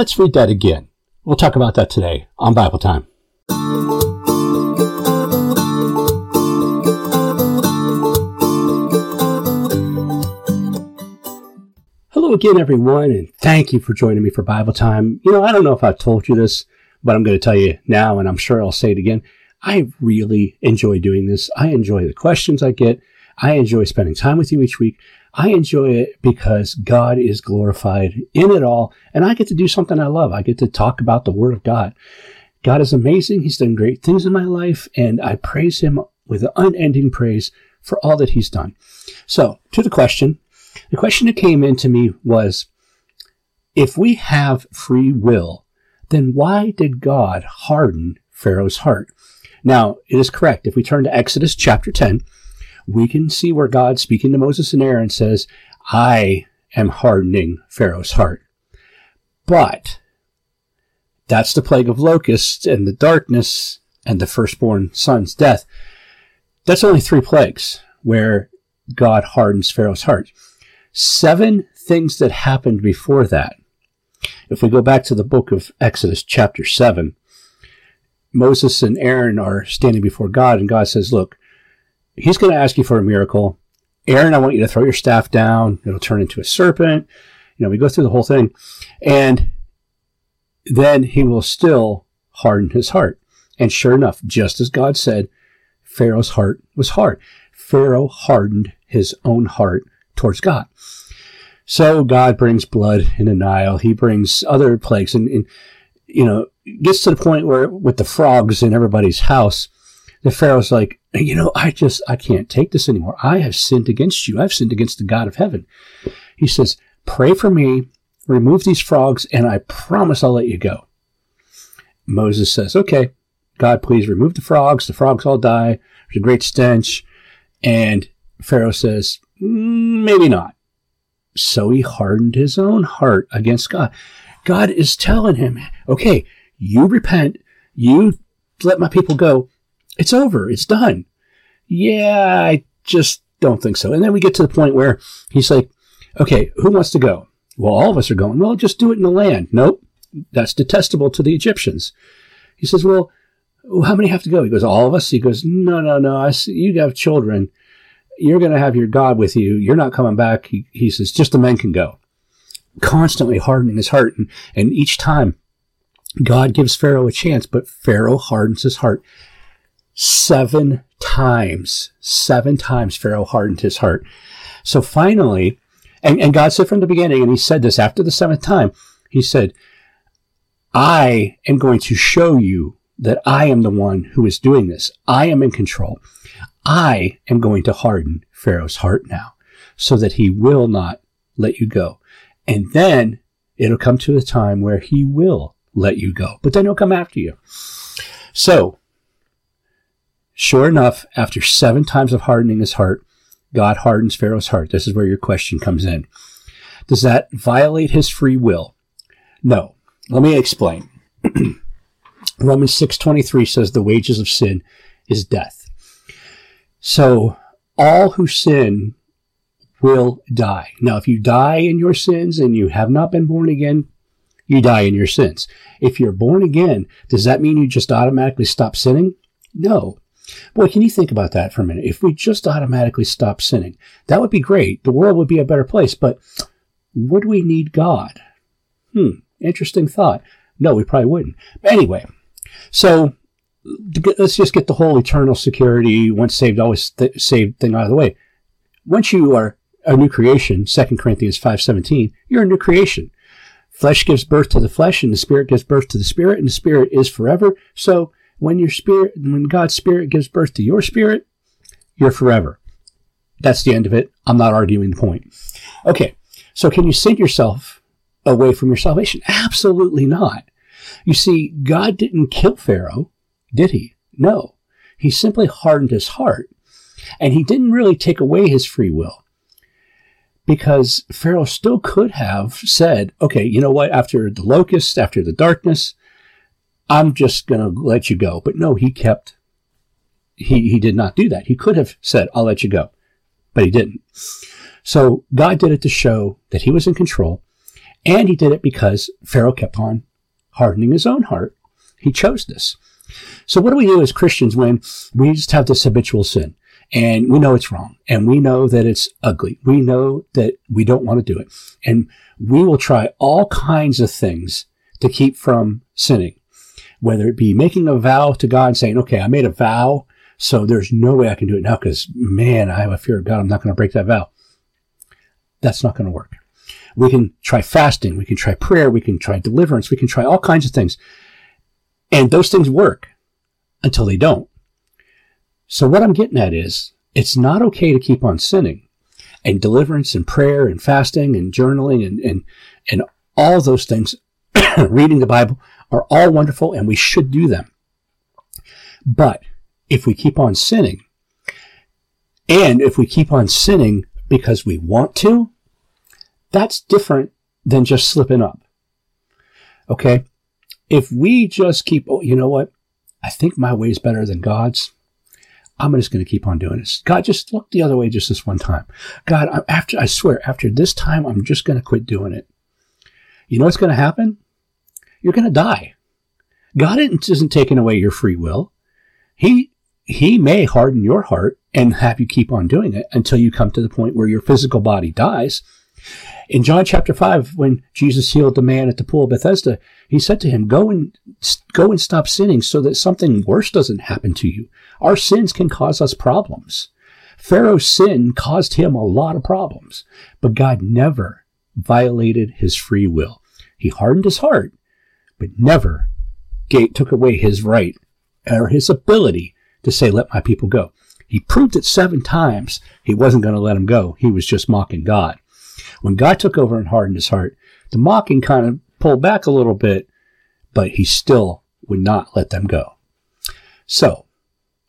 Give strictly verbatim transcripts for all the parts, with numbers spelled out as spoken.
Let's read that again. We'll talk about that today on Bible Time. Hello again, everyone, and thank you for joining me for Bible Time. You know, I don't know if I've told you this, but I'm going to tell you now, and I'm sure I'll say it again. I really enjoy doing this. I enjoy the questions I get. I enjoy spending time with you each week. I enjoy it because God is glorified in it all, and I get to do something I love. I get to talk about the Word of God. God is amazing. He's done great things in my life, and I praise Him with unending praise for all that He's done. So, to the question. The question that came in to me was, if we have free will, then why did God harden Pharaoh's heart? Now, it is correct. If we turn to Exodus chapter ten, we can see where God, speaking to Moses and Aaron, says, I am hardening Pharaoh's heart. But that's the plague of locusts and the darkness and the firstborn son's death. That's only three plagues where God hardens Pharaoh's heart. Seven things that happened before that. If we go back to the book of Exodus chapter seven, Moses and Aaron are standing before God, and God says, look, He's going to ask you for a miracle. Aaron, I want you to throw your staff down. It'll turn into a serpent. You know, we go through the whole thing. And then he will still harden his heart. And sure enough, just as God said, Pharaoh's heart was hard. Pharaoh hardened his own heart towards God. So God brings blood in the Nile. He brings other plagues. And, and you know, gets to the point where with the frogs in everybody's house, the Pharaoh's like, you know, I just, I can't take this anymore. I have sinned against you. I've sinned against the God of heaven. He says, pray for me, remove these frogs, and I promise I'll let you go. Moses says, okay, God, please remove the frogs. The frogs all die. There's a great stench. And Pharaoh says, mm, maybe not. So he hardened his own heart against God. God is telling him, okay, you repent. You let my people go. It's over. It's done. Yeah, I just don't think so. And then we get to the point where he's like, okay, who wants to go? Well, all of us are going. Well, just do it in the land. Nope. That's detestable to the Egyptians. He says, well, how many have to go? He goes, all of us? He goes, no, no, no. I see you have children. You're going to have your God with you. You're not coming back. He, he says, just the men can go. Constantly hardening his heart. And, and each time God gives Pharaoh a chance, but Pharaoh hardens his heart. Seven times, seven times Pharaoh hardened his heart. So finally, and, and God said from the beginning, and he said this after the seventh time, he said, I am going to show you that I am the one who is doing this. I am in control. I am going to harden Pharaoh's heart now so that he will not let you go. And then it'll come to a time where he will let you go, but then he'll come after you. So, sure enough, after seven times of hardening his heart, God hardens Pharaoh's heart. This is where your question comes in. Does that violate his free will? No. Let me explain. Romans six twenty-three says the wages of sin is death. So all who sin will die. Now, if you die in your sins and you have not been born again, you die in your sins. If you're born again, does that mean you just automatically stop sinning? No. Boy, can you think about that for a minute? If we just automatically stop sinning, that would be great. The world would be a better place, but would we need God? Hmm, interesting thought. No, we probably wouldn't. Anyway, so let's just get the whole eternal security, once saved, always th- saved thing out of the way. Once you are a new creation, Second Corinthians five seventeen, you're a new creation. Flesh gives birth to the flesh, and the spirit gives birth to the spirit, and the spirit is forever. So When your spirit, when God's spirit gives birth to your spirit, you're forever. That's the end of it. I'm not arguing the point. Okay, so can you send yourself away from your salvation? Absolutely not. You see, God didn't kill Pharaoh, did he? No. He simply hardened his heart, and he didn't really take away his free will, because Pharaoh still could have said, okay, you know what, after the locusts, after the darkness, I'm just going to let you go. But no, he kept, he, he did not do that. He could have said, I'll let you go, but he didn't. So God did it to show that he was in control And he did it because Pharaoh kept on hardening his own heart. He chose this. So what do we do as Christians when we just have this habitual sin and we know it's wrong and we know that it's ugly? We know that we don't want to do it. And we will try all kinds of things to keep from sinning, whether it be making a vow to God and saying, okay, I made a vow, so there's no way I can do it now because, man, I have a fear of God. I'm not going to break that vow. That's not going to work. We can try fasting. We can try prayer. We can try deliverance. We can try all kinds of things. And those things work until they don't. So what I'm getting at is it's not okay to keep on sinning. And deliverance and prayer and fasting and journaling and, and, and all those things, reading the Bible, are all wonderful and we should do them. But if we keep on sinning, and if we keep on sinning because we want to, that's different than just slipping up. Okay? If we just keep, oh, you know what? I think my way is better than God's. I'm just going to keep on doing this. God, just look the other way just this one time. God, I'm after, I swear, after this time, I'm just going to quit doing it. You know what's going to happen? You're going to die. God isn't taking away your free will. He, he may harden your heart and have you keep on doing it until you come to the point where your physical body dies. In John chapter five, when Jesus healed the man at the pool of Bethesda, he said to him, go and go and stop sinning so that something worse doesn't happen to you. Our sins can cause us problems. Pharaoh's sin caused him a lot of problems, but God never violated his free will. He hardened his heart, but never took away his right or his ability to say, let my people go. He proved it seven times he wasn't going to let him go. He was just mocking God. When God took over and hardened his heart, the mocking kind of pulled back a little bit, but he still would not let them go. So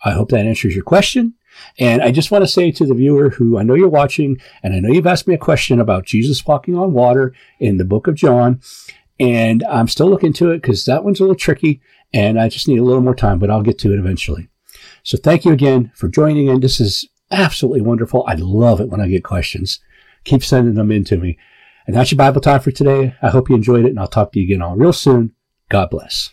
I hope that answers your question. And I just want to say to the viewer who I know you're watching, and I know you've asked me a question about Jesus walking on water in the book of John, and I'm still looking into it because that one's a little tricky, and I just need a little more time, but I'll get to it eventually. So thank you again for joining in. This is absolutely wonderful. I love it when I get questions. Keep sending them in to me. And that's your Bible time for today. I hope you enjoyed it, and I'll talk to you again all real soon. God bless.